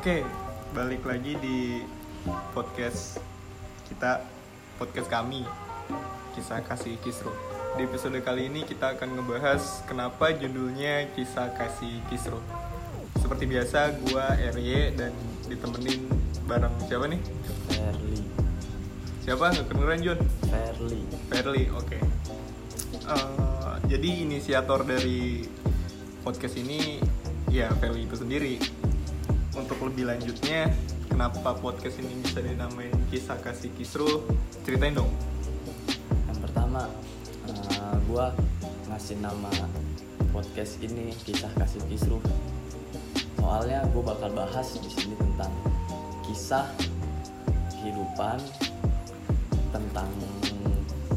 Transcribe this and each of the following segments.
Oke, balik lagi di podcast kami Kisah Kasih Kisruh. Di episode kali ini kita akan ngebahas kenapa judulnya Kisah Kasih Kisruh. Seperti biasa, gua RY dan ditemenin bareng siapa nih? Ferly. Siapa? Nggak kedengeran, Jun? Ferly, oke. Jadi inisiator dari podcast ini ya Ferly itu sendiri. Untuk lebih lanjutnya, kenapa podcast ini bisa dinamain Kisah Kasih Kisruh, ceritain dong. Yang pertama, gue ngasih nama podcast ini Kisah Kasih Kisruh. Soalnya gue bakal bahas di sini tentang kisah kehidupan, tentang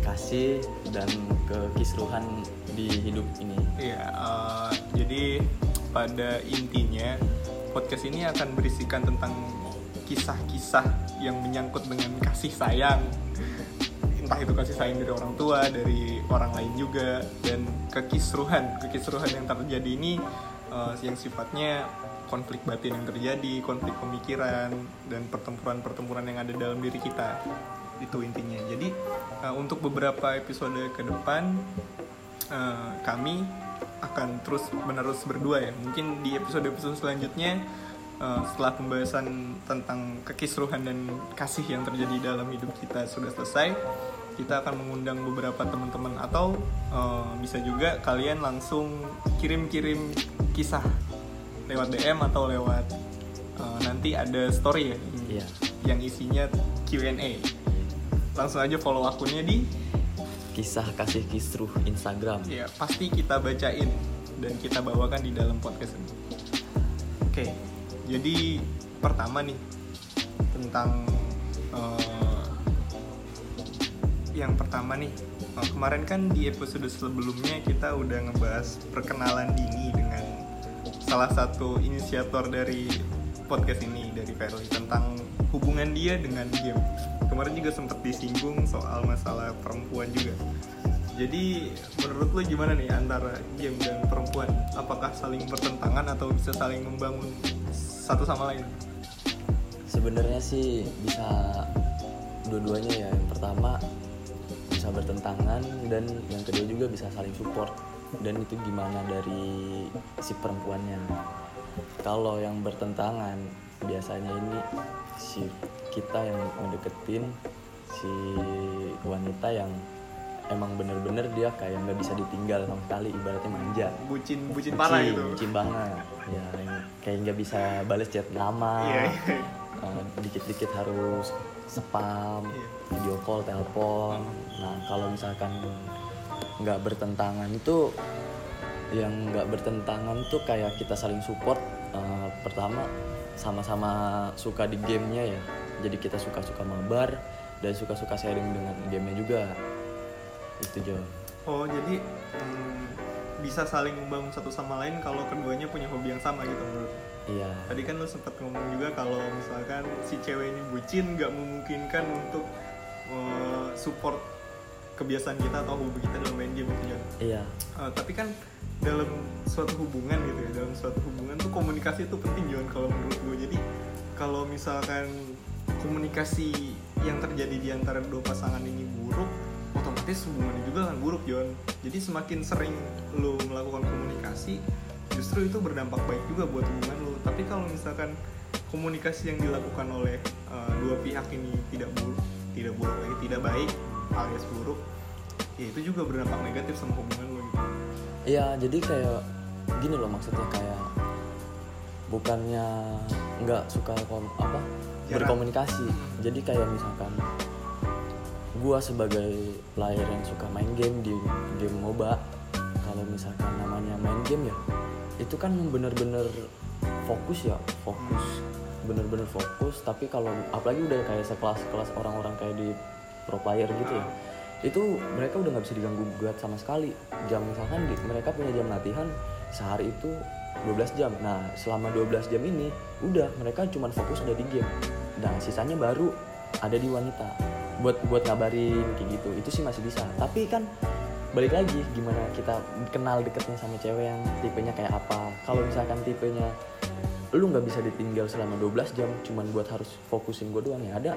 kasih dan kekisruhan di hidup ini. Iya, jadi pada intinya podcast ini akan berisikan tentang kisah-kisah yang menyangkut dengan kasih sayang. Entah itu kasih sayang dari orang tua, dari orang lain juga. Dan kekisruhan yang terjadi ini yang sifatnya konflik batin yang terjadi, konflik pemikiran, dan pertempuran-pertempuran yang ada dalam diri kita. Itu intinya. Jadi untuk beberapa episode ke depan, kami akan terus menerus berdua ya. Mungkin di episode-episode selanjutnya setelah pembahasan tentang kekisruhan dan kasih yang terjadi dalam hidup kita sudah selesai, kita akan mengundang beberapa teman-teman atau bisa juga kalian langsung kirim-kirim kisah lewat DM atau lewat nanti ada story ya, yeah, yang isinya Q&A. Langsung aja follow akunnya di Kisah Kasih Kisruh Instagram. Iya, pasti kita bacain dan kita bawakan di dalam podcast ini. Oke, jadi pertama nih tentang kemarin kan di episode sebelumnya kita udah ngebahas perkenalan dini dengan salah satu inisiator dari podcast ini, dari Ferly, tentang hubungan dia dengan game. Kemarin juga sempat disinggung soal masalah perempuan juga. Jadi menurut lo gimana nih antara game dan perempuan? Apakah saling bertentangan atau bisa saling membangun satu sama lain? Sebenarnya sih bisa dua-duanya ya. Yang pertama bisa bertentangan dan yang kedua juga bisa saling support. Dan itu gimana dari si perempuannya. Kalau yang bertentangan biasanya ini si kita yang mendeketin si wanita yang emang bener-bener dia kayak nggak bisa ditinggal sama sekali, ibaratnya manja, bucin parah gitu, bucin banget ya, kayak nggak bisa balas chat lama, dikit-dikit harus spam, video call, telepon. Nah kalau misalkan nggak bertentangan itu, yang nggak bertentangan tuh kayak kita saling support. Pertama sama-sama suka di gamenya ya, jadi kita suka-suka Mabar dan suka-suka sharing dengan gamenya juga. Itu Jo. Oh jadi bisa saling membangun satu sama lain kalau keduanya punya hobi yang sama gitu menurut. Iya. Tadi kan lo sempat ngomong juga kalau misalkan si ceweknya bucin nggak memungkinkan untuk support kebiasaan kita atau hobi kita dalam main game gitu ya. Iya. Tapi kan dalam suatu hubungan gitu ya, dalam suatu hubungan tuh komunikasi itu penting John kalau menurut gue. Jadi kalau misalkan komunikasi yang terjadi di antara dua pasangan ini buruk, otomatis hubungannya juga akan buruk John. Jadi semakin sering lo melakukan komunikasi, justru itu berdampak baik juga buat hubungan lo. Tapi kalau misalkan komunikasi yang dilakukan oleh dua pihak ini tidak baik alias buruk, ya itu juga berdampak negatif sama hubungan lo gitu. Iya, jadi kayak gini loh maksudnya, kayak bukannya nggak suka berkomunikasi. Jadi kayak misalkan gue sebagai player yang suka main game di game MOBA, kalau misalkan namanya main game ya, itu kan bener-bener fokus, bener-bener fokus. Tapi kalau apalagi udah kayak sekelas-kelas orang-orang kayak di pro player gitu ya, itu mereka udah nggak bisa diganggu gugat sama sekali. Jam misalkan mereka punya jam latihan sehari itu 12 jam. Nah selama 12 jam ini udah mereka cuma fokus ada di game. Nah sisanya baru ada di wanita. Buat ngabarin kayak gitu itu sih masih bisa. Tapi kan balik lagi gimana kita kenal deketnya sama cewek yang tipenya kayak apa. Kalau misalkan tipenya lu nggak bisa ditinggal selama 12 jam cuman buat harus fokusin gue doang. Ya ada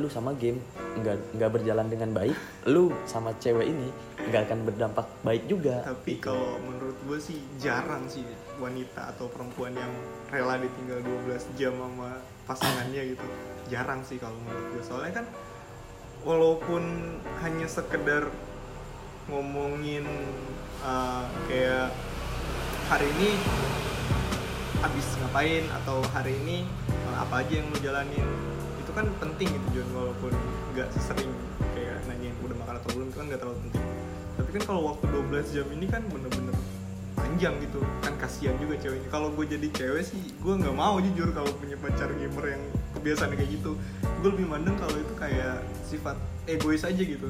lu sama game nggak berjalan dengan baik, lu sama cewek ini nggak akan berdampak baik juga. Tapi kalau menurut gue sih jarang sih wanita atau perempuan yang rela ditinggal 12 jam sama pasangannya gitu, jarang sih kalau menurut gue. Soalnya kan walaupun hanya sekedar ngomongin kayak hari ini habis ngapain atau hari ini apa aja yang lo jalanin, itu kan penting gitu John, walaupun nggak sesering kayak nanyain udah makan atau belum, itu kan nggak terlalu penting. Tapi kan kalau waktu 12 jam ini kan bener-bener panjang gitu kan, kasihan juga ceweknya. Kalau gue jadi cewek sih gue nggak mau jujur kalau punya pacar gamer yang kebiasaan kayak gitu. Gue lebih mandang kalau itu kayak sifat egois aja gitu.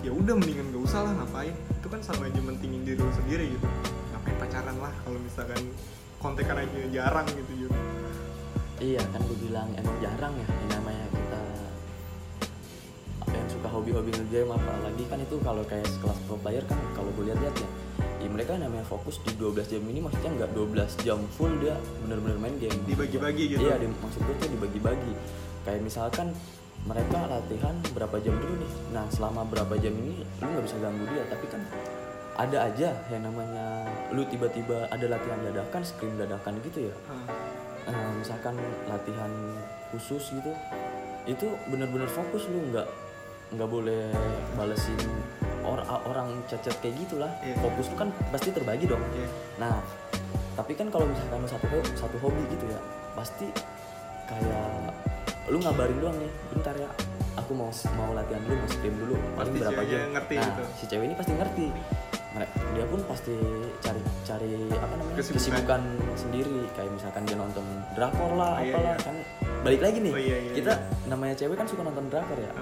Ya udah mendingan gak usah lah, ngapain, itu kan sama aja mentingin diri lo sendiri gitu. Ngapain pacaran lah kalau misalkan kontekan aja jarang gitu juga. Iya kan gue bilang emang jarang ya yang namanya kita yang suka hobi-hobi nge-game, apalagi kan itu kalau kayak sekelas pro player kan kalau gue lihat-lihat ya, ya mereka namanya fokus di 12 jam ini, maksudnya nggak 12 jam full dia bener-bener main game, dibagi-bagi gitu. Iya maksud gue tuh dibagi-bagi, kayak misalkan mereka latihan berapa jam dulu nih, nah selama berapa jam ini lu nggak bisa ganggu dia. Tapi kan ada aja yang namanya lu tiba-tiba ada latihan dadakan, scrim dadakan gitu ya. Misalkan latihan khusus gitu, itu benar-benar fokus lu, nggak boleh balesin orang chat kayak gitulah. Fokus lu kan pasti terbagi dong. Nah tapi kan kalau misalkan satu hobi gitu ya, pasti kayak lu ngabarin doang nih, bentar ya aku mau latihan dulu, mau stream dulu paling pasti berapa jam. Nah gitu, si cewek ini pasti ngerti, dia pun pasti cari apa namanya kesibukan sendiri, kayak misalkan dia nonton drakor lah, apalah. Kan balik lagi nih, kita namanya cewek kan suka nonton drakor ya.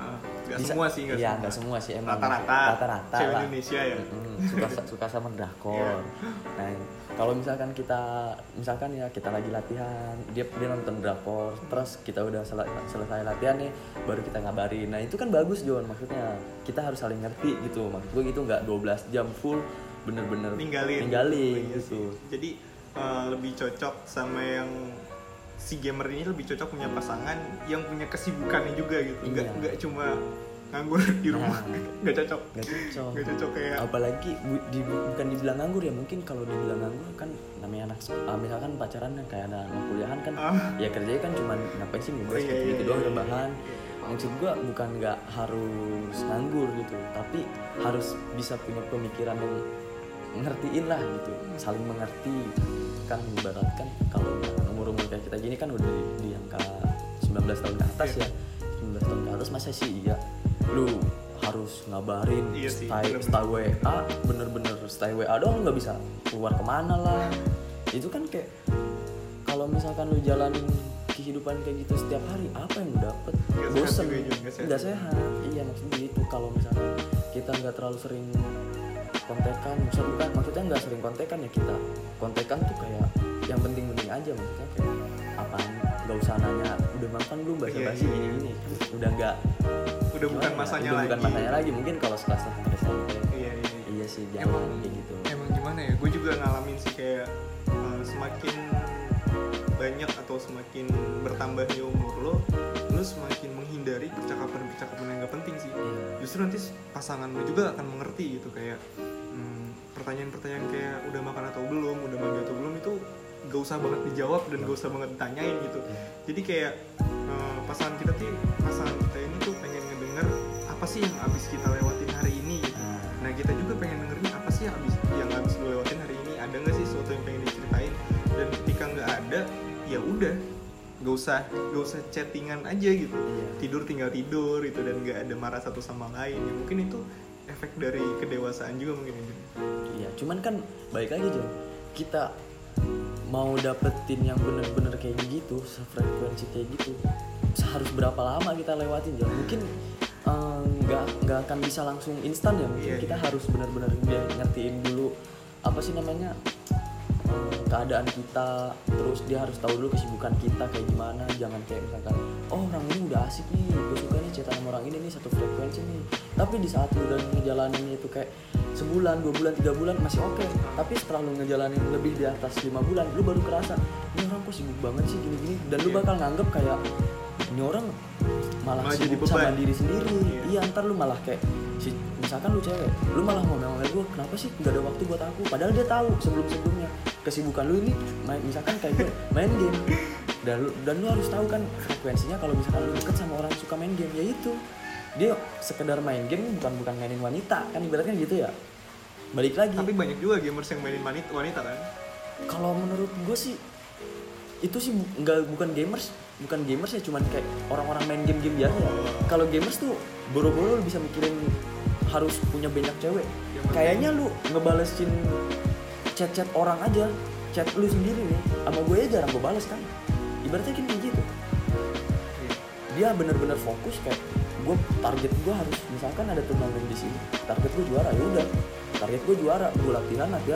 Nggak semua sih emang rata-rata cewek lah Indonesia ya suka sama drakor. Nah kalau misalkan kita lagi latihan, dia nonton drakor, terus kita udah selesai latihan nih baru kita ngabarin. Nah itu kan bagus John, maksudnya kita harus saling ngerti gitu, maksud gue gitu, nggak 12 jam full bener-bener ninggalin gitu. Jadi lebih cocok sama yang si gamer ini, lebih cocok punya pasangan yang punya kesibukannya juga gitu, nggak cuma nganggur di rumah. Nggak cocok kayak apalagi bukan dibilang nganggur ya, mungkin kalau dibilang nganggur kan namanya anak misalkan pacaran kayak anak kuliahan kan ya kerjanya kan cuma ngapain sih ngurus gitu doang, rebahan. Maksud gua bukan nggak harus nganggur gitu, tapi harus bisa punya pemikiran yang ngertiin lah gitu, saling mengerti kan. Ibaratkan kalau umur kayak kita gini kan udah di angka 19 tahun ke atas ya, 19 tahun ke atas masa sih iya lu harus ngabarin, stay WA, bener-bener stay WA doang, lu nggak bisa keluar kemana lah. Itu kan kayak kalau misalkan lu jalanin kehidupan kayak gitu setiap hari, apa yang lu dapet? Bosen, nggak sehat. Iya maksudnya gitu. Kalau misalkan kita nggak terlalu sering kontekan, maksudnya nggak sering kontekan ya, kita kontekan tuh kayak yang penting-penting aja, maksudnya kayak apaan, nggak usah nanya udah makan belum, basa-basi gini-gini, udah nggak. Udah bukan masanya lagi. Mungkin kalau sekelas SMP. Iya sih, jangan kayak gitu. Emang gimana ya? Gue juga ngalamin sih kayak semakin banyak atau semakin bertambahnya umur lo semakin menghindari percakapan yang nggak penting sih. Justru nanti pasangan lo juga akan mengerti gitu, kayak pertanyaan kayak udah makan atau belum, udah mandi atau belum, itu gak usah banget dijawab dan gak usah banget ditanyain gitu. Jadi kayak pasangan kita ini tuh pengen ngedenger apa sih yang abis kita lewatin hari ini. Nah kita juga pengen dengerin apa sih yang abis lo lewatin hari ini, ada nggak sih sesuatu yang pengen diceritain. Dan ketika nggak ada, ya udah gak usah chattingan aja gitu. Tidur tinggal tidur itu, dan nggak ada marah satu sama lain. Ya mungkin itu efek dari kedewasaan juga mungkin. Iya, cuman kan balik lagi John, kita mau dapetin yang bener-bener kayak gitu, sefrekuensi kayak gitu, harus berapa lama kita lewatin ya? Mungkin nggak akan bisa langsung instan ya. Mungkin kita harus bener-bener ngertiin dulu apa sih namanya keadaan kita, terus dia harus tahu dulu kesibukan kita kayak gimana. Jangan kayak misalkan oh orang ini udah asik nih, gue suka nih cerita sama orang ini nih, satu frekuensi nih, tapi di saat lu udah ngejalanin itu kayak sebulan, 2 bulan, 3 bulan masih oke. Tapi setelah lu ngejalanin lebih di atas 5 bulan, lu baru kerasa ini orang kok sibuk banget sih gini-gini. Dan lu bakal nganggep kayak ini orang malah sibuk sama diri sendiri. Iya, ntar lu malah kayak misalkan lu cewek, lu malah ngomel-ngomel gue, kenapa sih nggak ada waktu buat aku? Padahal dia tahu sebelum-sebelumnya kesibukan lu ini main, misalkan kayak gue main game. Dan lu harus tahu kan frekuensinya kalau misalkan lu deket sama orang suka main game, ya itu dia sekedar main game bukan mainin wanita kan, ibaratnya gitu ya. Balik lagi, tapi banyak juga gamers yang mainin wanita kan. Kalau menurut gue sih itu sih bukan gamers ya, cuman kayak orang-orang main game biasa ya. Kalau gamers tuh boro-boro lu bisa mikirin harus punya banyak cewek. Kayaknya lu ngebalesin chat orang aja, chat lu sendiri nih sama gue aja jarang gue bales kan. Ibaratnya gini gitu, dia benar-benar fokus kayak gue, target gue harus misalkan ada turnamen di sini, target gue juara, ya udah target gue juara, gue latihan nggak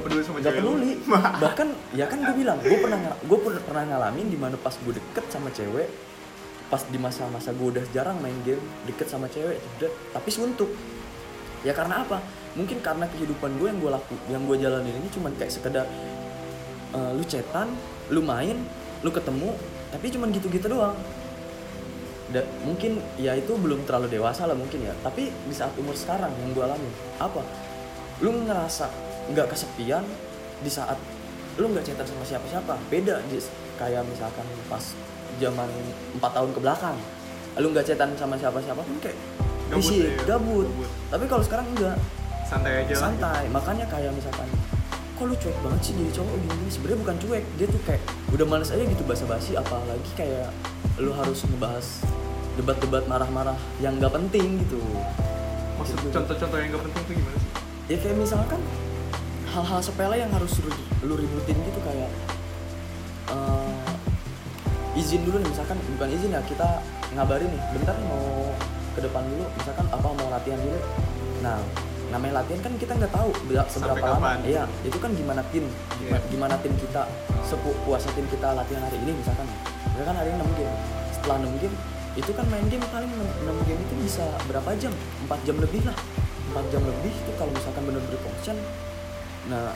peduli sama cewek, peduli. Bahkan ya kan gue bilang gue pernah ngalamin dimana pas gue deket sama cewek, pas di masa-masa gue udah jarang main game, deket sama cewek udah, tapi suntuk ya. Karena apa? Mungkin karena kehidupan gue yang gue jalanin ini cuman kayak sekedar lu cetan, lu main, lu ketemu, tapi cuman gitu-gitu doang. Dan mungkin ya itu belum terlalu dewasa lah mungkin ya. Tapi di saat umur sekarang yang gue alami apa? Lu ngerasa nggak kesepian di saat lu nggak cetan sama siapa-siapa. Beda kayak misalkan pas zaman 4 tahun ke belakang, lu nggak cetan sama siapa-siapa pun kayak bisik, gabut. Tapi kalau sekarang enggak, santai aja. Santai gitu. Makanya kayak misalkan, kok lu cuek banget sih jadi cowok gini-gini. Sebenarnya bukan cuek, dia tuh kayak udah males aja gitu basa-basi, apalagi kayak lu harus ngebahas debat-debat marah-marah yang nggak penting gitu. Maksud gitu. Contoh-contoh yang nggak penting tuh gimana sih? Ya kayak misalkan hal-hal sepele yang harus lu ributin gitu, kayak izin dulu nih, misalkan bukan izin ya, kita ngabarin nih bentar mau ke depan dulu, misalkan apa mau latihan dulu. Nah, namanya latihan kan kita nggak tahu seberapa lama, iya itu kan gimana tim kita, sepuasa tim kita latihan hari ini misalkan hari ini 6 game, setelah 6 game itu kan main game paling 6 game itu bisa berapa jam, 4 jam lebih lah, 4 jam lebih itu kalau misalkan bener-bener konsen. Nah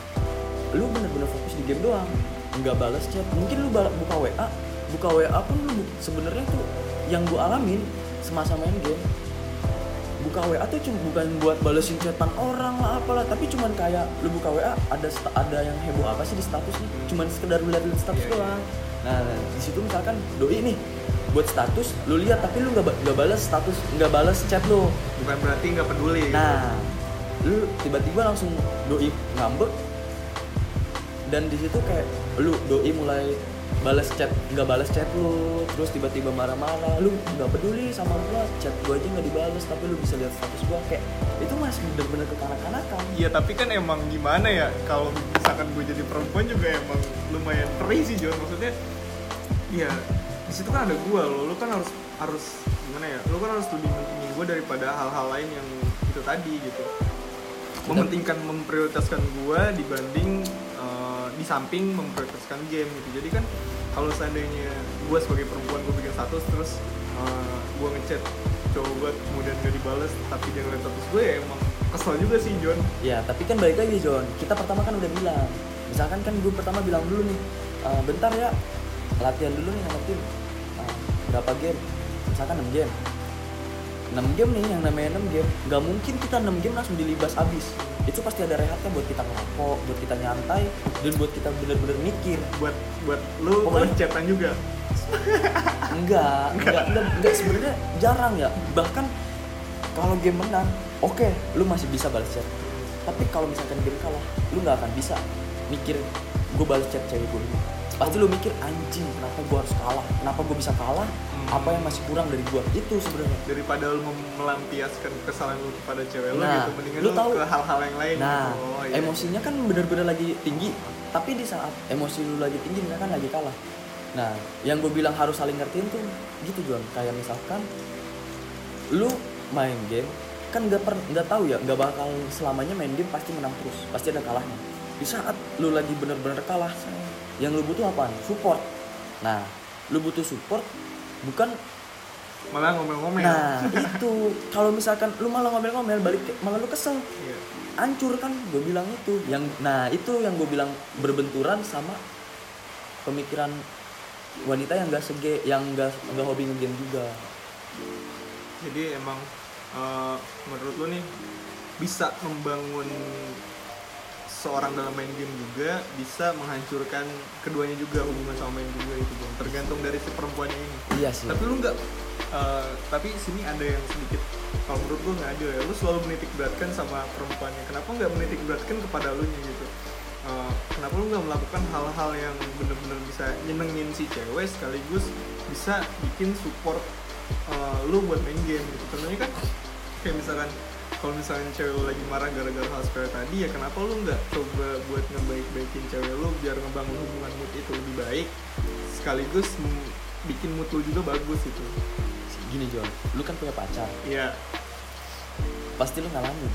lu bener-bener fokus di game doang, nggak balas chat, mungkin lu buka WA pun lu sebenarnya tuh yang gua alamin semasa main game, buka WA tuh cuma bukan buat balesin chatan orang lah apalah, tapi cuman kayak lu buka WA ada yang heboh apa sih di status nih, cuman sekedar lihat status doang. Nah, di situ misalkan doi nih buat status, lu lihat tapi lu enggak balas status, enggak balas chat lu. Bukan berarti enggak peduli. Nah, lu tiba-tiba langsung doi ngambek. Dan di situ kayak lu doi mulai balas chat, nggak balas chat lu, terus tiba-tiba marah-marah, lu nggak peduli sama gua, chat gua aja nggak dibalas tapi lu bisa lihat status gua, kayak itu masih bener-bener kekanak-kanakan. Iya, tapi kan emang gimana ya, kalau misalkan gua jadi perempuan juga emang lumayan crazy John, maksudnya ya di situ kan ada gua, lu kan harus gimana ya, lu kan harus lebih pentingin gua daripada hal-hal lain yang itu tadi gitu, memprioritaskan gua dibanding di samping memprioritaskan game gitu. Jadi kan kalau seandainya gue sebagai perempuan gue bikin status terus gue ngechat cowok gue kemudian gak dibales tapi dia ngeliat status gue, ya emang kesel juga sih John. Ya tapi kan balik lagi John, kita pertama kan udah bilang, misalkan kan gue pertama bilang dulu nih bentar ya latihan dulu nih sama tim berapa game, misalkan 6 game nih, yang namanya 6 game gak mungkin kita 6 game langsung dilibas abis. Itu pasti ada rehatnya buat kita ngerokok, buat kita nyantai, dan buat kita bener-bener mikir. Buat lu bercetan juga? Enggak sebenarnya jarang ya. Bahkan kalau game menang, oke, lu masih bisa balas chat. Tapi kalau misalkan game kalah, lu nggak akan bisa mikir gue balas chat cewek gue. Pasti lu mikir anjing, kenapa gue harus kalah? Kenapa gue bisa kalah? Apa yang masih kurang dari gua itu sebenarnya, daripada lu melampiaskan kesalahan lu kepada cewek lu gitu, mendingan lu tahu ke hal-hal yang lain. Emosinya kan bener-bener lagi tinggi, tapi di saat emosi lu lagi tinggi kan lagi kalah. Nah, yang gua bilang harus saling ngertiin tuh gitu John, kayak misalkan lu main game kan nggak tahu ya, nggak bakal selamanya main game pasti menang terus, pasti ada kalahnya. Di saat lu lagi bener-bener kalah, yang lu butuh apaan? Support. Nah, lu butuh support bukan malah ngomel-ngomel. Nah itu kalau misalkan lu malah ngomel-ngomel balik malah lu kesel, hancur kan. Gue bilang itu yang, nah itu yang gue bilang berbenturan sama pemikiran wanita yang nggak sege, yang nggak hobi nge-game juga. Jadi emang menurut lu nih bisa membangun seorang dalam main game juga, bisa menghancurkan keduanya juga, hubungan sama main game juga itu bang, tergantung dari si perempuannya ini. Iya sih. Tapi lu nggak, tapi sini ada yang sedikit kalau menurut gue nggak adil ya, lu selalu menitik beratkan sama perempuannya, kenapa nggak menitik beratkan kepada lu nya gitu? Kenapa lu nggak melakukan hal-hal yang benar-benar bisa nyenengin si cewek sekaligus bisa bikin support lu buat main game gitu? Tentunya kan kayak misalkan kalau misalnya cewek lu lagi marah gara-gara hal seperti tadi, ya kenapa lu nggak coba buat ngebaik-baikin cewek lu biar ngebangun hubungan mood itu lebih baik, sekaligus bikin mood lu juga bagus gitu. Gini John, lu kan punya pacar. Iya. Pasti lu ngalamin.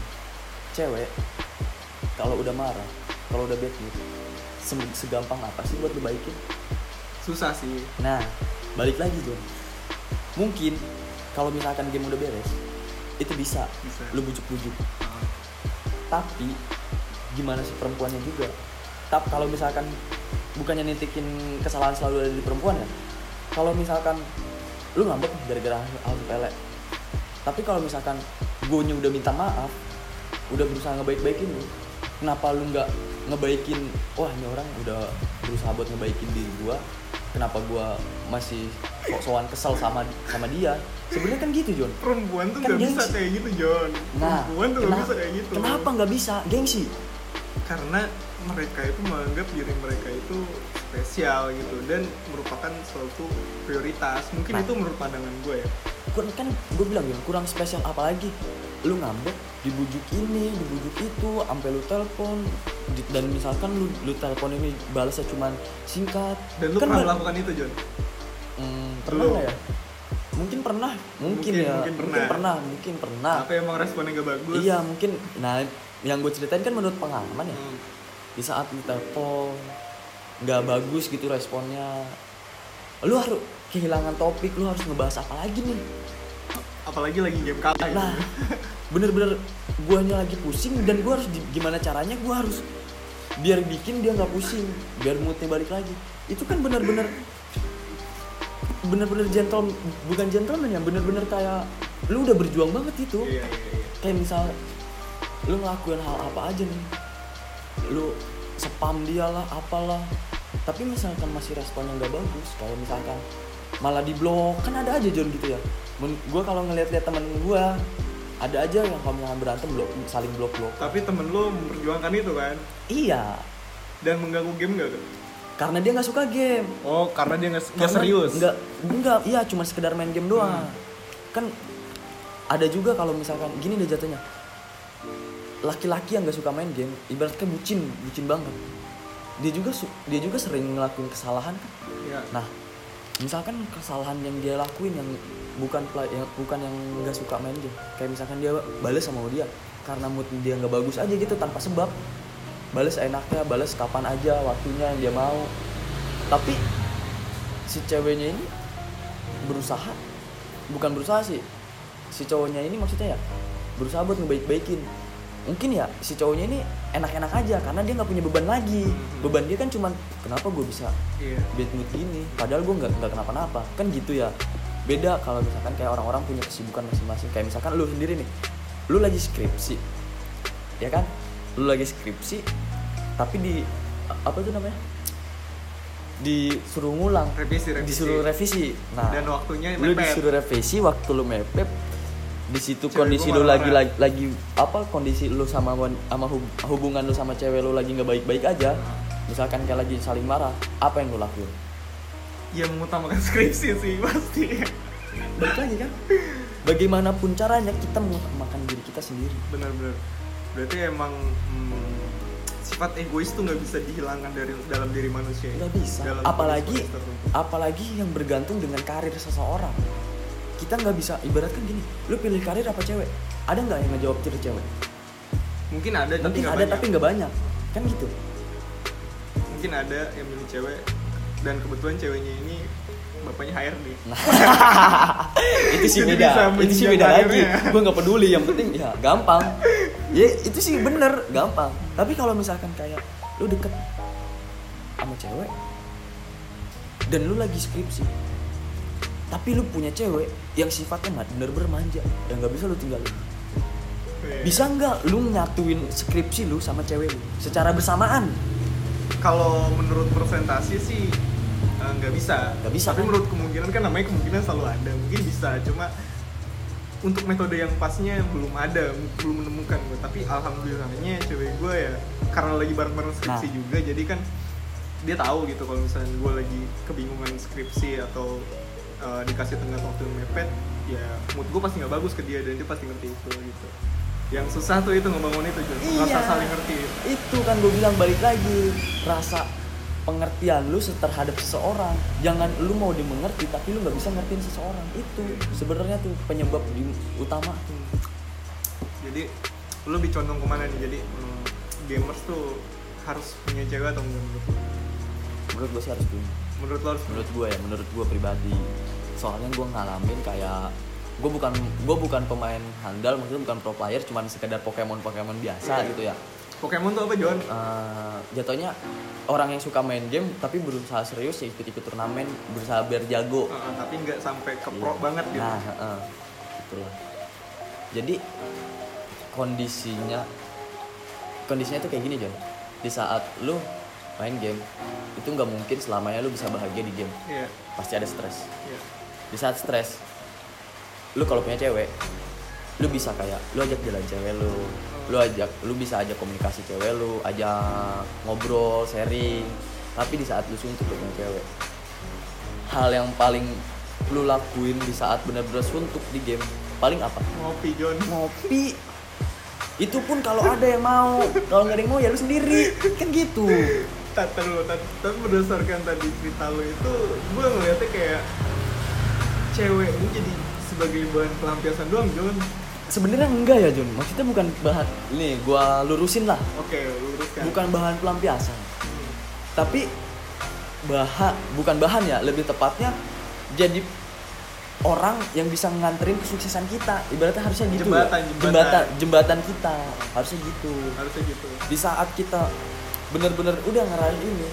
Cewek kalau udah marah, kalau udah bad mood, segampang apa sih buat lu baikin? Susah sih. Nah, balik lagi John. Mungkin kalau misalkan game udah beres, itu bisa lu bujuk-bujuk. Tapi gimana sih perempuannya juga? Tapi kalau misalkan bukannya nitikin kesalahan selalu ada di perempuan ya. Kalau misalkan lu ngambek gara-gara hal sepele, tapi kalau misalkan guenya udah minta maaf, udah berusaha ngebaik-baikin lu, kenapa lu nggak ngebaikin? Wah ini orang udah berusaha buat ngebaikin diri gua, kenapa gua masih sok-sokan kesel sama dia? Sebenarnya kan gitu John. Perempuan tuh nggak kan bisa kayak gitu John. Nah, perempuan tuh nggak bisa kayak gitu. Kenapa nggak bisa? Gengsi. Karena mereka itu menganggap diri mereka itu spesial gitu dan merupakan suatu prioritas. Mungkin nah, itu menurut pandangan gue ya. Kan gue bilang ya kurang spesial, apalagi lu ngambek dibujuk ini dibujuk itu sampai lu telepon, dan misalkan lu telepon ini balasnya cuma singkat. Dan lu kan pernah melakukan itu John? Pernah lah ya. Mungkin pernah. Tapi emang responnya gak bagus. Iya mungkin. Nah yang gue ceritain kan menurut pengalaman ya. Di saat lu telepon nggak bagus gitu responnya, lu harus kehilangan topik, lu harus ngebahas apa lagi nih, apalagi lagi game kalah ya. Nah bener-bener guanya lagi pusing dan gua harus gimana caranya gua harus biar bikin dia nggak pusing, biar moodnya balik lagi. Itu kan bener-bener gentleman, bukan gentleman ya, bener-bener kayak lu udah berjuang banget itu. Iya. Kayak misal lu ngelakuin hal apa aja nih, lu spam dia lah apalah, tapi misalkan masih responnya nggak bagus, kalau misalkan malah diblok, kan ada aja John gitu ya. Gue kalau ngeliat-liat temen gue ada aja yang kalau misalkan berantem saling blok-blok. Tapi temen lu memperjuangkan itu kan? Iya. Dan mengganggu game nggak kan? Karena dia nggak suka game. Oh, karena dia nggak serius? Nggak, iya cuma sekedar main game doang. Kan ada juga kalau misalkan gini deh jatuhnya, laki-laki yang nggak suka main game ibaratnya bucin banget. Dia juga sering ngelakuin kesalahan kan. Ya. Nah, misalkan kesalahan yang dia lakuin yang bukan yang nggak suka main game. Kayak misalkan dia balas sama dia karena mood dia nggak bagus aja gitu tanpa sebab. Balas enaknya, balas kapan aja, waktunya yang dia mau. Tapi si ceweknya ini si cowoknya ini maksudnya ya berusaha buat ngebaik-baikin. Mungkin ya si cowoknya ini enak-enak aja karena dia nggak punya beban lagi. Beban dia kan cuman kenapa gue bisa bad mood gini, padahal gue nggak kenapa-napa kan gitu ya. Beda kalau misalkan kayak orang-orang punya kesibukan masing-masing. Kayak misalkan lu sendiri nih, lu lagi skripsi ya kan, lu lagi skripsi tapi disuruh ngulang, disuruh revisi. Nah dan waktunya mepet, lu disuruh revisi, waktu lu mepet. Di situ cewek kondisi lu lagi apa, kondisi lu sama hubungan lu sama cewek lu lagi nggak baik-baik aja. Misalkan kayak lagi saling marah, apa yang lu lakuin? Ya mengutamakan skripsi sih pasti. Baik lagi kan? Bagaimanapun caranya kita mengutamakan diri kita sendiri. Benar-benar. Berarti emang sifat egois tuh nggak bisa dihilangkan dari dalam diri manusia. Nggak bisa. Apalagi yang bergantung dengan karir seseorang. Kita nggak bisa, ibaratkan gini, lu pilih karir apa cewek? Ada nggak yang ngejawab ciri cewek? Mungkin ada tapi nggak banyak, kan gitu. Mungkin ada yang milih cewek dan kebetulan ceweknya ini bapaknya HRD. Itu sih beda. Itu sih beda lagi. Gue nggak peduli, yang penting ya gampang. Ya itu sih bener gampang. Tapi kalau misalkan kayak lu deket sama cewek dan lu lagi skripsi, tapi lu punya cewek yang sifatnya bener-bener manja, yang nggak bisa lu tinggalin. Bisa nggak lu nyatuin skripsi lu sama cewek lu secara bersamaan? Kalau menurut persentase sih nggak bisa. Nggak bisa. Tapi kan? Menurut kemungkinan kan, namanya kemungkinan selalu ada. Mungkin bisa, cuma untuk metode yang pasnya belum ada, belum menemukan gue. Tapi alhamdulillahnya cewek gue ya, karena lagi bareng-bareng skripsi juga, jadi kan dia tahu gitu kalau misalnya gue lagi kebingungan skripsi atau dikasih tengah waktu yang mepet, ya mood gue pasti nggak bagus ke dia, dan dia pasti ngerti itu gitu. Yang susah tuh itu, ngebangun itu juga, rasa saling ngerti. Itu kan gue bilang balik lagi, rasa pengertian lu terhadap seseorang. Jangan lu mau dimengerti tapi lu nggak bisa ngertiin seseorang. Itu sebenarnya tuh penyebab utama tuh. Jadi lu lebih condong kemana nih? Jadi gamers tuh harus punya cewek atau enggak? Menurut gue sih harus punya. Menurut lo harus? Menurut gue ya, menurut gue pribadi. Soalnya gue ngalamin kayak gue bukan pemain handal, maksudnya bukan pro player, cuman sekedar Pokemon biasa gitu ya. Pokemon tuh apa, John? Jatuhnya orang yang suka main game tapi berusaha serius ya, ikut-ikut turnamen, berusaha biar jago. Tapi nggak sampai ke pro banget gitu. Nah, itulah. Jadi kondisinya tuh kayak gini, John. Di saat lu main game, itu nggak mungkin selamanya lu bisa bahagia di game. Yeah. Pasti ada stres. Yeah. Di saat stres, lu kalau punya cewek, lu bisa kayak lu ajak jalan cewek lu bisa ajak komunikasi cewek lu, ajak ngobrol, sharing. Tapi di saat lu suntuk dengan cewek, hal yang paling lu lakuin di saat benar-benar suntuk di game paling apa? Ngopi, John. Ngopi. Itu pun kalau ada yang mau, kalau nggak ada yang mau ya lu sendiri, kan gitu. Tapi berdasarkan tadi cerita lu itu, gue ngeliatnya kayak cewek ini jadi sebagai bahan pelampiasan doang, John. Sebenarnya enggak ya, John. Maksudnya bukan bahan. Nih, gua lurusin lah. Oke, luruskan. Bukan bahan pelampiasan. Tapi bukan bahan ya, lebih tepatnya jadi orang yang bisa nganterin kesuksesan kita. Ibaratnya harusnya gitu. Jembatan kita. Harusnya gitu. Di saat kita benar-benar udah ngerain ini,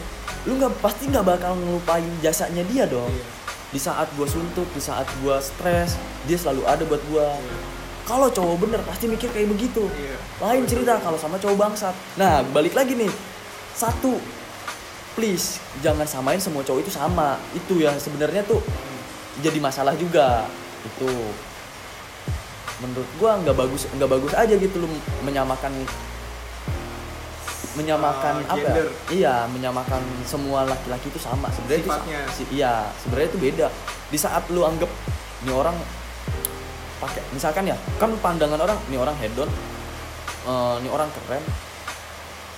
lu pasti nggak bakal ngelupain jasanya dia dong. Iya. Di saat gua suntuk, di saat gua stres, dia selalu ada buat gua. Iya. Kalau cowok bener pasti mikir kayak begitu. Iya. Lain cerita kalau sama cowok bangsat. Nah, balik lagi nih. Satu, please jangan samain semua cowok itu sama. Itu yang sebenarnya tuh jadi masalah juga. Itu menurut gua nggak bagus aja gitu lu menyamakan gender. Apa? Iya, menyamakan semua laki-laki itu sama. Sebenarnya sebenarnya itu beda. Di saat lu anggap ini orang pakai, misalkan ya, kan pandangan orang, nih orang hedon, nih orang keren,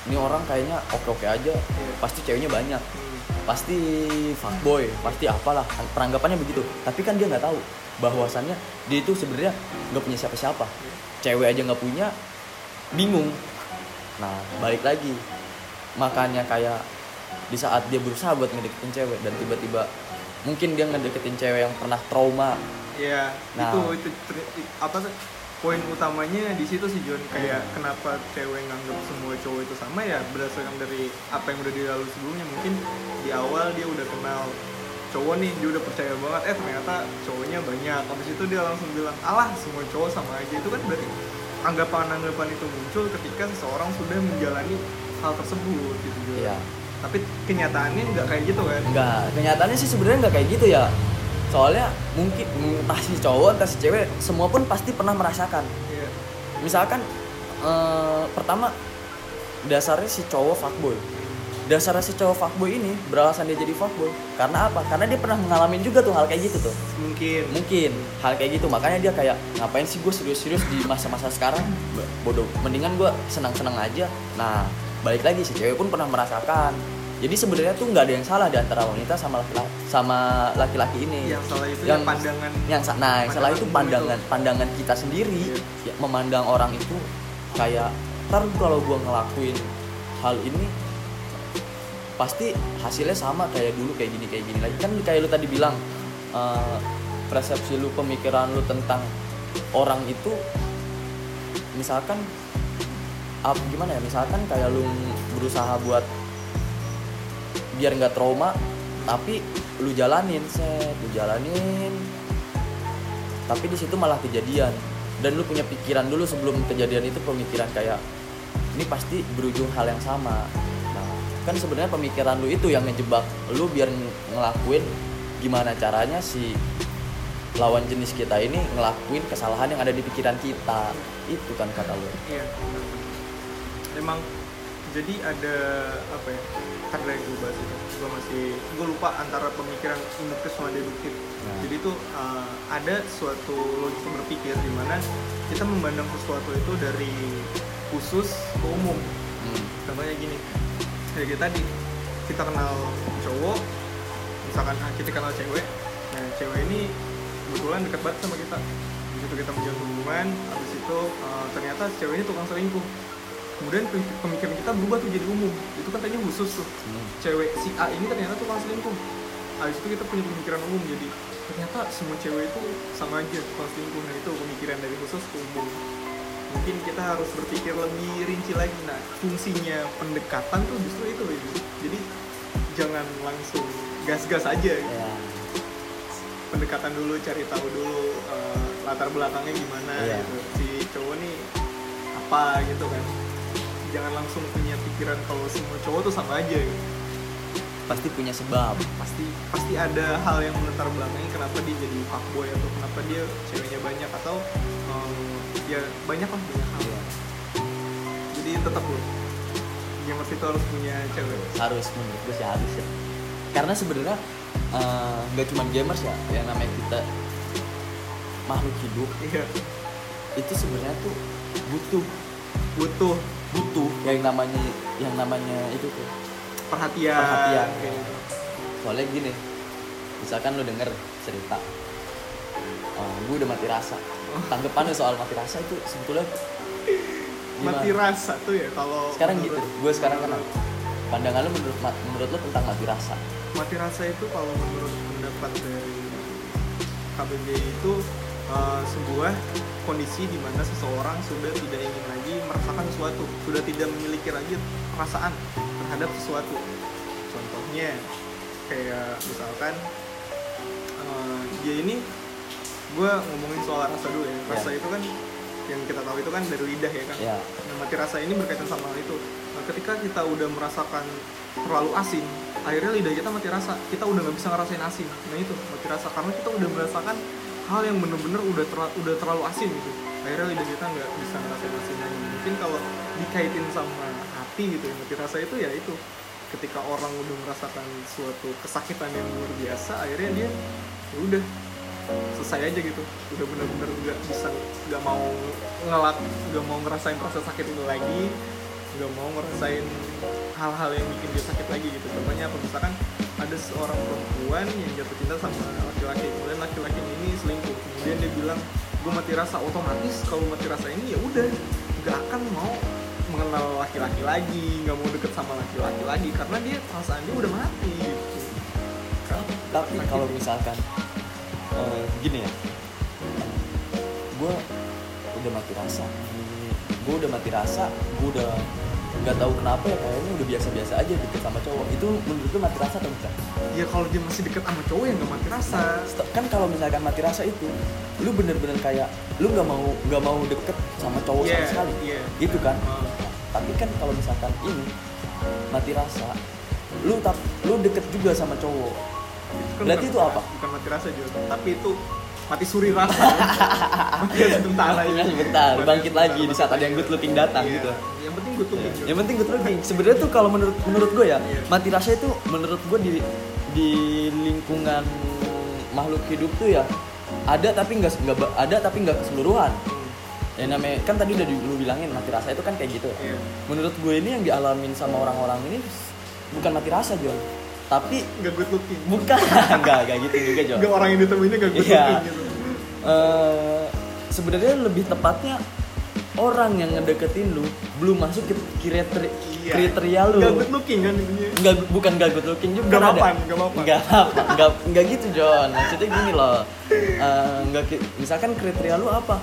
nih orang kayaknya oke-oke aja, pasti ceweknya banyak, pasti fuckboy, pasti apalah, peranggapannya begitu. Tapi kan dia nggak tahu bahwasannya dia itu sebenarnya nggak punya siapa-siapa, cewek aja nggak punya, bingung. Nah, balik lagi, makanya kayak di saat dia berusaha buat ngedeketin cewek dan tiba-tiba mungkin dia ngedeketin cewek yang pernah trauma. Iya, nah, itu apa sih poin utamanya di situ sih, John. Kayak kenapa cewek nganggap semua cowok itu sama ya, berdasarkan dari apa yang udah dilalui sebelumnya. Mungkin di awal dia udah kenal cowok nih, dia udah percaya banget, ternyata cowoknya banyak. Habis itu dia langsung bilang, "Alah, semua cowok sama aja." Itu kan berarti anggapan-anggapan itu muncul ketika seseorang sudah menjalani hal tersebut gitu, John. Iya. Tapi kenyataannya nggak kayak gitu kan? Nggak, kenyataannya sih sebenarnya nggak kayak gitu ya. Soalnya mungkin entah si cowok entah si cewek, semua pun pasti pernah merasakan. Yeah. Misalkan pertama, dasarnya si cowok fuckboy. Dasarnya si cowok fuckboy ini beralasan dia jadi fuckboy karena apa? Karena dia pernah ngalamin juga tuh hal kayak gitu tuh. Mungkin hal kayak gitu, makanya dia kayak, ngapain sih gue serius-serius di masa-masa sekarang, bodoh, mendingan gue senang-senang aja. Nah, balik lagi, si cewek pun pernah merasakan. Jadi sebenarnya tuh nggak ada yang salah di antara wanita sama laki-laki ini. Yang salah itu yang pandangan. Yang salah itu pandangan kita sendiri. Yeah. Ya, memandang orang itu kayak, ntar kalau gue ngelakuin hal ini pasti hasilnya sama kayak dulu, kayak gini lagi. Kan kayak lu tadi bilang, persepsi lu, pemikiran lu tentang orang itu, misalkan gimana ya, misalkan kayak lu berusaha buat biar nggak trauma, tapi lu jalanin, tapi di situ malah kejadian, dan lu punya pikiran dulu sebelum kejadian itu, pemikiran kayak ini pasti berujung hal yang sama. Nah, kan sebenarnya pemikiran lu itu yang ngejebak lu biar ngelakuin gimana caranya si lawan jenis kita ini ngelakuin kesalahan yang ada di pikiran kita. Itu kan kata lu. Iya. Emang jadi ada apa ya? Karena yang gue bahas itu, gue lupa antara pemikiran induktif sama deduktif. Nah. Jadi itu ada suatu logika berpikir di mana kita memandang sesuatu itu dari khusus ke umum. Contohnya gini, kayak tadi kita kenal cowok, misalkan kita kenal cewek. Nah, cewek ini kebetulan dekat banget sama kita. Begitu kita menjalin hubungan, habis itu ternyata cewek ini tukang selingkuh. Kemudian pemikiran kita berubah tuh jadi umum. Itu kan tadinya khusus tuh. Cewek si A ini ternyata tukang selingkuh. Habis itu kita punya pemikiran umum, jadi ternyata semua cewek itu sama aja tukang selingkuh. Nah itu pemikiran dari khusus ke umum. Mungkin kita harus berpikir lebih rinci lagi. Nah fungsinya pendekatan tuh justru itu. Jadi jangan langsung gas-gas aja gitu. Pendekatan dulu, cari tahu dulu latar belakangnya gimana gitu. Si cowok nih apa gitu kan. Jangan langsung punya pikiran kalau semua cowok tuh sama aja gitu. Pasti punya sebab. Pasti ada hal yang melatar belakangnya kenapa dia jadi fuckboy, atau kenapa dia ceweknya banyak, atau ya banyak lah, banyak hal. Jadi tetap loh, gamers itu harus punya cewek. Harus, menurut gue sih harus ya. Karena sebenarnya gak cuma gamers ya, yang namanya kita makhluk hidup. Itu sebenarnya tuh butuh yang namanya itu tuh perhatian. Soalnya gini, misalkan lu denger cerita gue udah mati rasa, tanggapan lu soal mati rasa itu sebetulnya gimana? Mati rasa tuh ya kalau sekarang menurut, gitu gue sekarang kenal pandangan lu menurut lu tentang mati rasa. Mati rasa itu kalau menurut pendapat dari KBG itu sebuah kondisi di mana seseorang sudah tidak ingin lagi merasakan sesuatu, sudah tidak memiliki lagi perasaan terhadap sesuatu. Contohnya kayak misalkan dia ini, gue ngomongin soal rasa dulu ya. Rasa itu kan yang kita tahu itu kan dari lidah ya kan. Nah, mati rasa ini berkaitan sama itu. Nah, ketika kita udah merasakan terlalu asin, akhirnya lidah kita mati rasa. Kita udah nggak bisa ngerasain asin. Nah itu mati rasa, karena kita udah merasakan hal yang benar-benar udah terlalu asin gitu. Akhirnya lidah kita nggak bisa ngerasain asinnya. Mungkin kalau dikaitin sama hati gitu, yang mati rasa itu ya itu. Ketika orang udah merasakan suatu kesakitan yang luar biasa, akhirnya dia ya udah selesai aja gitu, udah benar-benar nggak bisa, nggak mau ngerasain rasa sakit itu lagi, nggak mau ngerasain hal-hal yang bikin dia sakit lagi gitu. Contohnya apa, misalkan ada seorang perempuan yang jatuh cinta sama laki-laki, kemudian laki-laki ini selingkuh, kemudian dia bilang gue mati rasa. Otomatis kalau mati rasa ini ya udah nggak akan mau mengenal laki-laki lagi, nggak mau deket sama laki-laki lagi, karena dia perasaan dia udah mati gitu. Tapi kalau misalkan gini ya, gue udah mati rasa, gue udah nggak tahu kenapa ya, kayaknya udah biasa-biasa aja deket sama cowok. Itu menurut lu mati rasa atau bukan? Ya kalau dia masih deket sama cowok ya nggak mati rasa. Kan kalau misalkan mati rasa itu, lu bener-bener kayak lu nggak mau deket sama cowok sama sekali, gitu kan? Tapi kan kalau misalkan ini mati rasa, lu deket juga sama cowok. Berarti itu apa? Bukan mati rasa juga, tapi itu mati suri rasa. Mati sebentar, bangkit lagi di saat ada yang good looking datang gitu. Yang penting good looking. Yang penting good looking. Sebenarnya tuh kalau menurut gue ya, mati rasa itu menurut gue di lingkungan makhluk hidup tuh ya ada tapi nggak keseluruhan. Ya namanya kan tadi udah lu bilangin mati rasa itu kan kayak gitu. Menurut gue ini yang dialamin sama orang-orang ini bukan mati rasa John, tapi nggak good looking. Bukan nggak gitu juga Jo, nggak, orang yang ditemuinnya nggak good looking gitu. Sebenarnya lebih tepatnya orang yang ngedeketin lu belum masuk kriteria lu. Gak good looking kan? Enggak, bukan gak good looking juga. Gak mapan, gak mapan. Gak gitu John. Maksudnya gini loh. Gak, misalkan kriteria lu apa?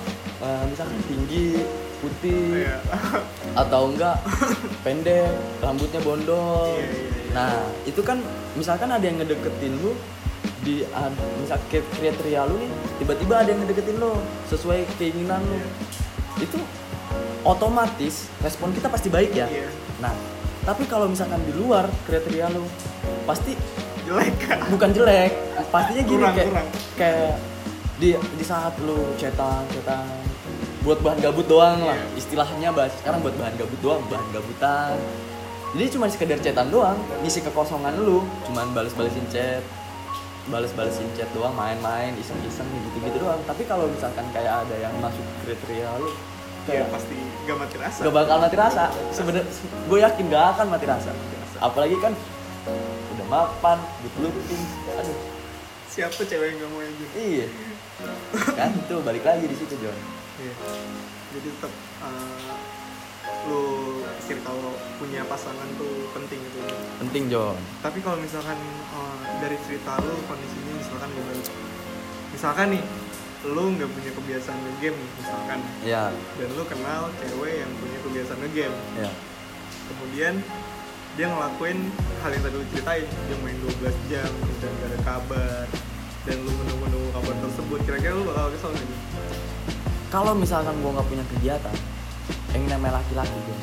Misalkan tinggi, putih, atau enggak pendek, rambutnya bondol. Nah itu kan misalkan ada yang ngedeketin lu di misal kriteria lu nih, tiba-tiba ada yang ngedeketin lu sesuai keinginan lu, itu otomatis respon kita pasti baik ya. Nah tapi kalau misalkan di luar kriteria lu pasti jelek, bukan jelek, pastinya gini, kayak di saat lu cetan buat bahan gabut doang lah, istilahnya bahas sekarang buat bahan gabut doang, bahan gabutan. Jadi cuma sekedar cetan doang, ngisi kekosongan lu, cuman bales-balesin chat doang, main-main, iseng-iseng gitu-gitu doang. Tapi kalau misalkan kayak ada yang masuk kriteria lu, kayak pasti gak mati rasa. Gak bakal mati rasa. Sebenarnya gue yakin gak akan mati rasa. Apalagi kan udah mapan, good-looking. Aduh. Siapa cewek yang gak mau aja? Iya. Kan tuh balik lagi di situ, John. Iya. Jadi tetap lu pikir kalau punya pasangan tuh penting gitu. Penting, John. Tapi kalau misalkan dari cerita lu kondisinya misalkan gimana? Misalkan nih, lu nggak punya kebiasaan nge-game misalkan. Iya. Dan lu kenal cewek yang punya kebiasaan nge-game. Iya. Kemudian dia ngelakuin hal yang tadi lu ceritain, dia main 12 jam dan gak ada kabar, dan lu menunggu-nunggu kabar tersebut, kira-kira lu bakal kesel nggak? Kalau misalkan gua nggak punya kegiatan, yang namanya laki-laki tuh,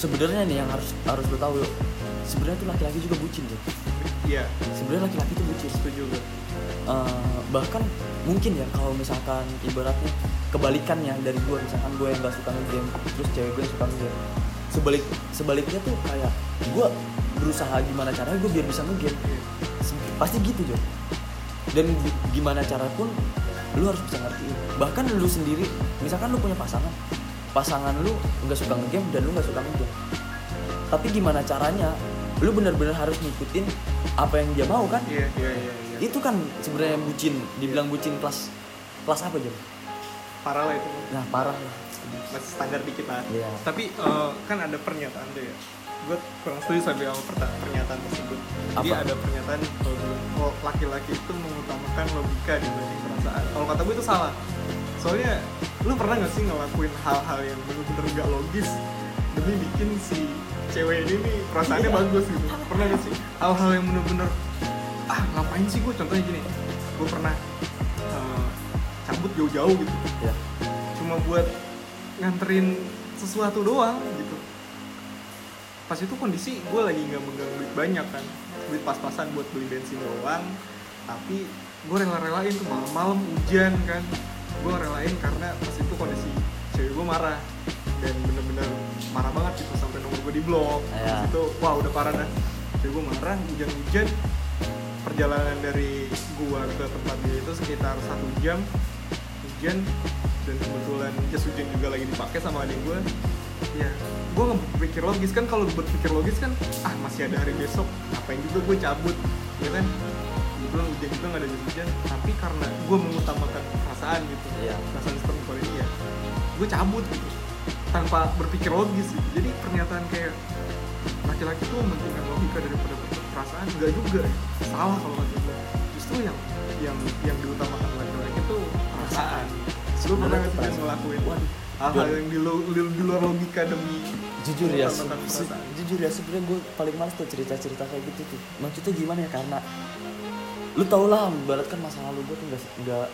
sebenarnya nih yang harus lo tahu, sebenarnya tuh laki-laki juga bucin tuh. Iya. Sebenarnya laki-laki tuh bucin. Setuju gue. Bahkan mungkin ya kalau misalkan ibaratnya kebalikannya dari gue, misalkan gue yang nggak suka nge-game, terus cewek gue suka nge-game. Sebaliknya tuh kayak gue berusaha gimana caranya gue biar bisa nge-game. Pasti gitu Jo. Dan gimana cara pun lo harus bisa ngertiin. Bahkan lo sendiri, misalkan lo punya pasangan lu nggak suka nge-game dan lu nggak suka nge-game, tapi gimana caranya lu benar-benar harus ngikutin apa yang dia mau kan? Iya. Itu kan sebenarnya bucin, dibilang bucin kelas apa aja? Parah lah itu. Nah parah lah. Masih standar dikit lah. Iya. Tapi kan ada pernyataan tuh ya. Gue kurang setuju sama pernyataan tersebut. Jadi apa? Ada pernyataan kalau laki-laki itu mengutamakan logika dibanding perasaan. Kalau kata gue itu salah. Soalnya lu pernah nggak sih ngelakuin hal-hal yang bener-bener gak logis demi bikin si cewek ini nih perasaannya bagus gitu? Pernah nggak sih hal-hal yang bener-bener ngapain sih gue? Contohnya gini, gue pernah cabut jauh-jauh gitu, cuma buat nganterin sesuatu doang gitu. Pas itu kondisi gue lagi nggak megang duit banyak kan, duit pas-pasan buat beli bensin doang, tapi gue rela-relain tuh malam-malam hujan kan. Gue relain karena pas itu kondisi cewek gue marah dan bener-bener marah banget gitu, sampai nomor gue di blok. Pas itu wah udah parah dah, cewek gue marah, hujan-hujan, perjalanan dari gue ke tempat dia itu sekitar 1 jam hujan, dan kebetulan jas hujan juga lagi dipakai sama adik gue. Ya gue nggak berpikir logis kan, kalau berpikir logis kan masih ada hari besok, ngapain juga gue cabut ya kan. Belum hujan-hujan, gak ada hujan, tapi karena gue mengutamakan perasaan gitu, perasaan seperempuan ini ya, gue cabut gitu, tanpa berpikir logis gitu. Jadi pernyataan kayak laki-laki tuh mementingkan logika daripada perasaan, gak juga, salah kalau kata gue. Justru yang diutamakan laki-laki tuh perasaan. Lu pernah nggak ngelakuin hal yang di luar logika demi? Jujur ya, sebenarnya gue paling males tuh cerita-cerita kayak gitu tuh. Maksudnya gimana ya, karena lu tau lah, ibarat kan masa lalu gue tuh nggak.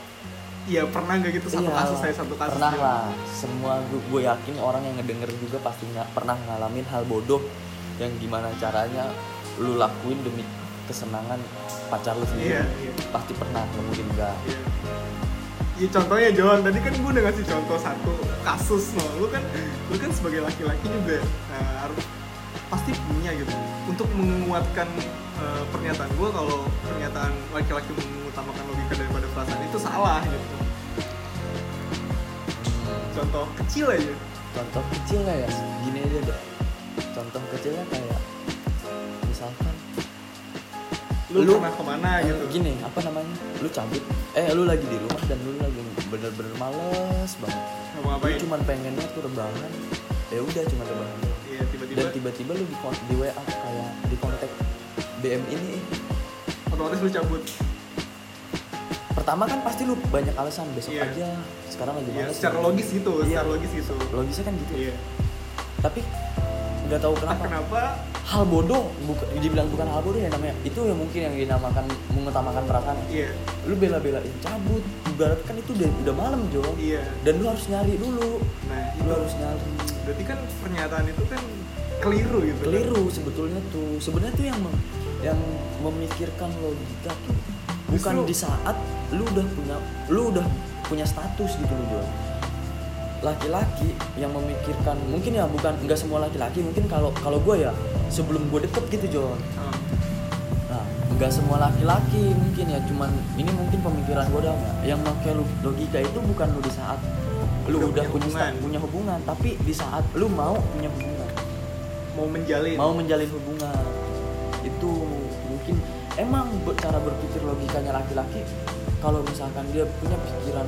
Iya pernah nggak gitu, satu kasus. Pernah juga lah, semua gue yakin orang yang ngedenger juga pasti pernah ngalamin hal bodoh yang gimana caranya lu lakuin demi kesenangan pacar lu sendiri. Pasti pernah, mungkin enggak. Iya contohnya John, tadi kan gue udah ngasih contoh satu kasus loh. Lu kan sebagai laki-laki juga harus pasti punya gitu untuk menguatkan pernyataan gue kalau pernyataan laki-laki mengutamakan logika daripada perasaan itu salah gitu. Contoh kecil aja, gini aja deh. Contoh kecilnya kayak misalkan lu pernah kemana gitu. Gini, apa namanya? Lu cabut, lu lagi di rumah dan lu lagi bener-bener males banget. Lu cuma pengennya tuh rebahan. Ya udah cuma rebahan. dan tiba-tiba lu di WA kayak di kontak BM ini, otomatis lu cabut. Pertama kan pasti lu banyak alasan, besok aja, sekarang lagi malas. Secara logis gitu, secara logis gitu. Logisnya kan gitu. Iya. Tapi nggak tahu kenapa hal bodoh, dibilang bukan hal bodoh ya namanya. Itu yang mungkin yang dinamakan mengutamakan perasaan. Iya. Lu bela-belain cabut, ibarat kan itu udah malam, Jo. Iya. Dan lu harus nyari dulu. Nah, lu harus nyari. Berarti kan pernyataan itu kan keliru gitu. Keliru kan? Sebetulnya tuh. Sebenarnya tuh yang memikirkan logika tuh bukan di saat lu udah punya status gitu loh, Jo. Laki-laki yang memikirkan mungkin ya bukan nggak semua laki-laki, mungkin kalau gue ya sebelum gue deket gitu John, nah nggak semua laki-laki mungkin ya, cuman ini mungkin pemikiran gue doang ya, yang pakai logika itu bukan lu di saat lu udah punya hubungan, tapi di saat lu mau punya hubungan, mau menjalin hubungan itu mungkin emang cara berpikir logikanya laki-laki kalau misalkan dia punya pikiran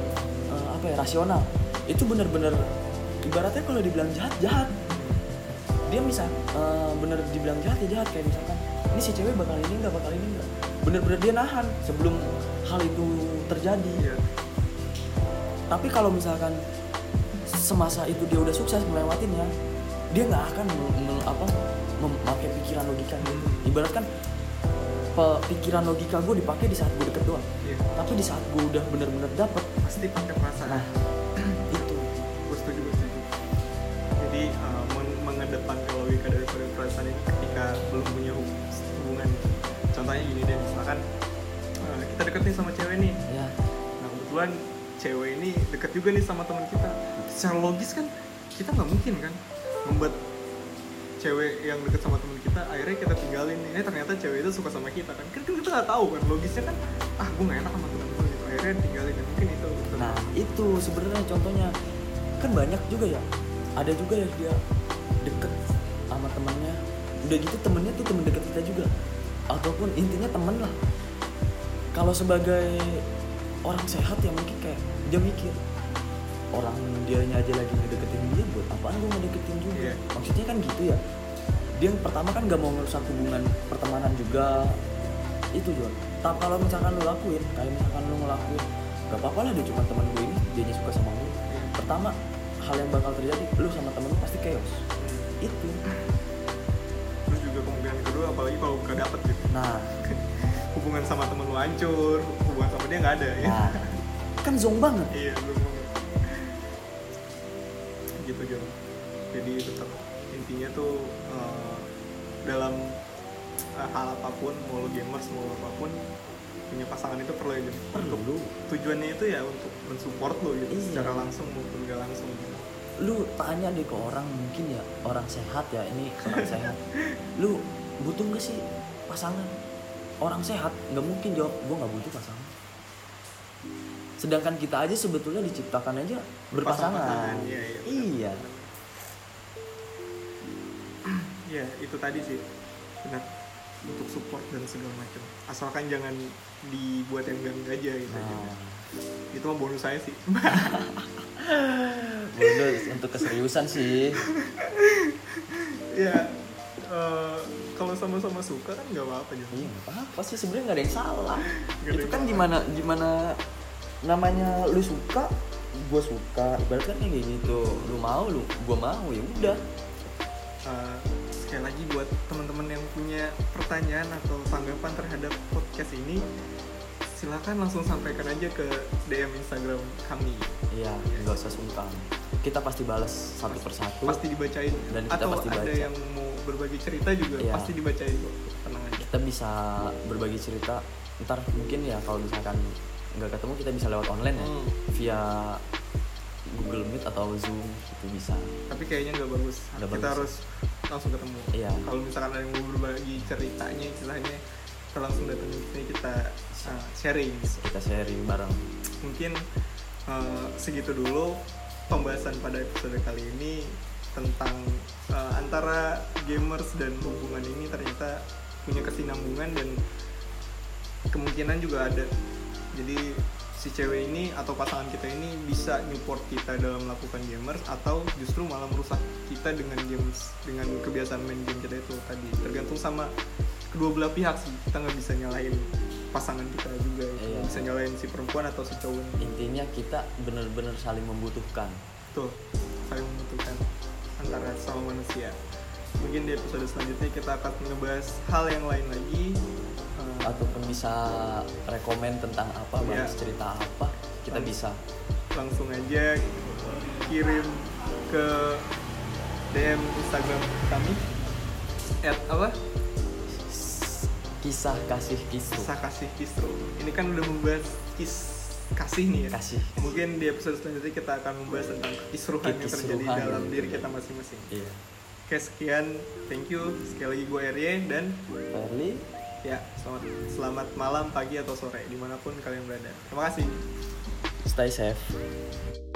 rasional. Itu benar-benar ibaratnya kalau dibilang jahat dia bisa benar dibilang jahat kayak misalkan ini si cewek bakal ini nggak benar-benar dia nahan sebelum hal itu terjadi. Tapi kalau misalkan semasa itu dia udah sukses melewatinya, dia nggak akan memakai pikiran logika gitu. Ibaratkan pikiran logika gue dipakai di saat gue deket doang, tapi di saat gue udah benar-benar dapet pasti pakai perasaan. Nah, Gue setuju. Jadi mengedepankan logika daripada perasaan ini ketika belum punya hubungan. Contohnya gini deh, misalkan kita deket nih sama cewek nih. Ya. Nah kebetulan cewek ini deket juga nih sama teman kita. Secara logis kan kita nggak mungkin kan membuat cewek yang deket sama teman kita akhirnya kita tinggalin. Ini ternyata cewek itu suka sama kita kan. Kan kita nggak tahu kan, logisnya kan gue nggak enak sama teman-teman gitu. Akhirnya tinggalin dan mungkin itu. Nah itu sebenarnya contohnya. Kan banyak juga ya, ada juga ya dia deket sama temannya, udah gitu temennya tuh temen deket kita juga, ataupun intinya temen lah. Kalau sebagai orang sehat ya mungkin kayak dia mikir orang dianya aja lagi ngedeketin dia, buat apaan gue ngedeketin juga. Maksudnya kan gitu ya, dia yang pertama kan gak mau ngerusak hubungan pertemanan juga itu John. Tapi kalau misalkan lo lakuin kayak misalkan lo ngelakuin gak apa-apa lah, dia cuma teman gue ini, dianya suka sama gue. Pertama hal yang bakal terjadi lu sama temen lu pasti chaos. Itu terus juga kemungkinan kedua apalagi kalau gak dapet gitu. Nah hubungan sama temen lu hancur, hubungan sama dia gak ada kan zonk banget. Gitu John. Jadi tetap intinya tuh dalam hal apapun, mau lu gamers mau lu apapun, punya pasangan itu perlu aja. Perlu. Tujuannya itu ya untuk mensupport lo gitu, secara langsung maupun gak langsung. Lu tanya deh ke orang mungkin ya, orang sehat ya, ini orang sehat. Lu butuh gak sih pasangan? Orang sehat gak mungkin jawab, gue gak butuh pasangan. Sedangkan kita aja sebetulnya diciptakan aja berpasangan. Iya. Iya, itu tadi sih. Benar. Untuk support dan segala macam, asalkan jangan dibuat yang enggak aja gitu. Itu mah bonus saya sih. Bonus untuk keseriusan sih. Kalau sama-sama suka kan nggak apa-apa juga. Iya nggak apa-apa sih, sebenarnya nggak ada yang salah. Itu kan gimana namanya lu suka, gua suka. Ibaratnya kayak gitu, lu mau, gua mau ya udah. Sekali lagi buat teman-teman yang punya pertanyaan atau tanggapan terhadap podcast ini, silakan langsung sampaikan aja ke DM Instagram kami. Iya, nggak usah sungkan. Kita pasti balas satu persatu. Pasti dibacain. Dan kita atau pasti ada baca. Yang mau berbagi cerita juga pasti dibacain. Tenang aja. Kita bisa berbagi cerita. Ntar mungkin ya kalau misalkan nggak ketemu kita bisa lewat online ya, via Google Meet atau Zoom itu bisa. Tapi kayaknya nggak bagus. Kita harus langsung ketemu. Iya. Kalau misalkan ada yang mau berbagi ceritanya, istilahnya kita langsung datang ke sini, kita sharing. Kita sharing bareng. Mungkin segitu dulu pembahasan pada episode kali ini tentang antara gamers dan hubungan ini ternyata punya kesinambungan dan kemungkinan juga ada. Jadi si cewek ini atau pasangan kita ini bisa support kita dalam melakukan gamers atau justru malah merusak kita dengan games, dengan kebiasaan main game kita itu tadi. Tergantung sama kedua belah pihak sih, kita nggak bisa nyalahin pasangan kita juga, nggak bisa nyalahin si perempuan atau si cowok. Intinya kita benar-benar saling membutuhkan. Tuh, saling membutuhkan antara sama manusia. Mungkin di episode selanjutnya kita akan ngebahas hal yang lain lagi. Ataupun bisa rekomend tentang apa, bahas cerita apa, kita bisa langsung aja kirim ke DM Instagram kami @ Kisah Kasih Kisruh. Kisah Kasih Kisruh. Ini kan udah membahas kasih nih ya. Kasih. Mungkin di episode selanjutnya kita akan membahas tentang kisruhan yang terjadi dalam diri kita masing-masing. Iya. Oke, sekian. Thank you. Sekali lagi gue RY dan Ferly. Ya, selamat malam, pagi, atau sore, dimanapun kalian berada. Terima kasih. Stay safe.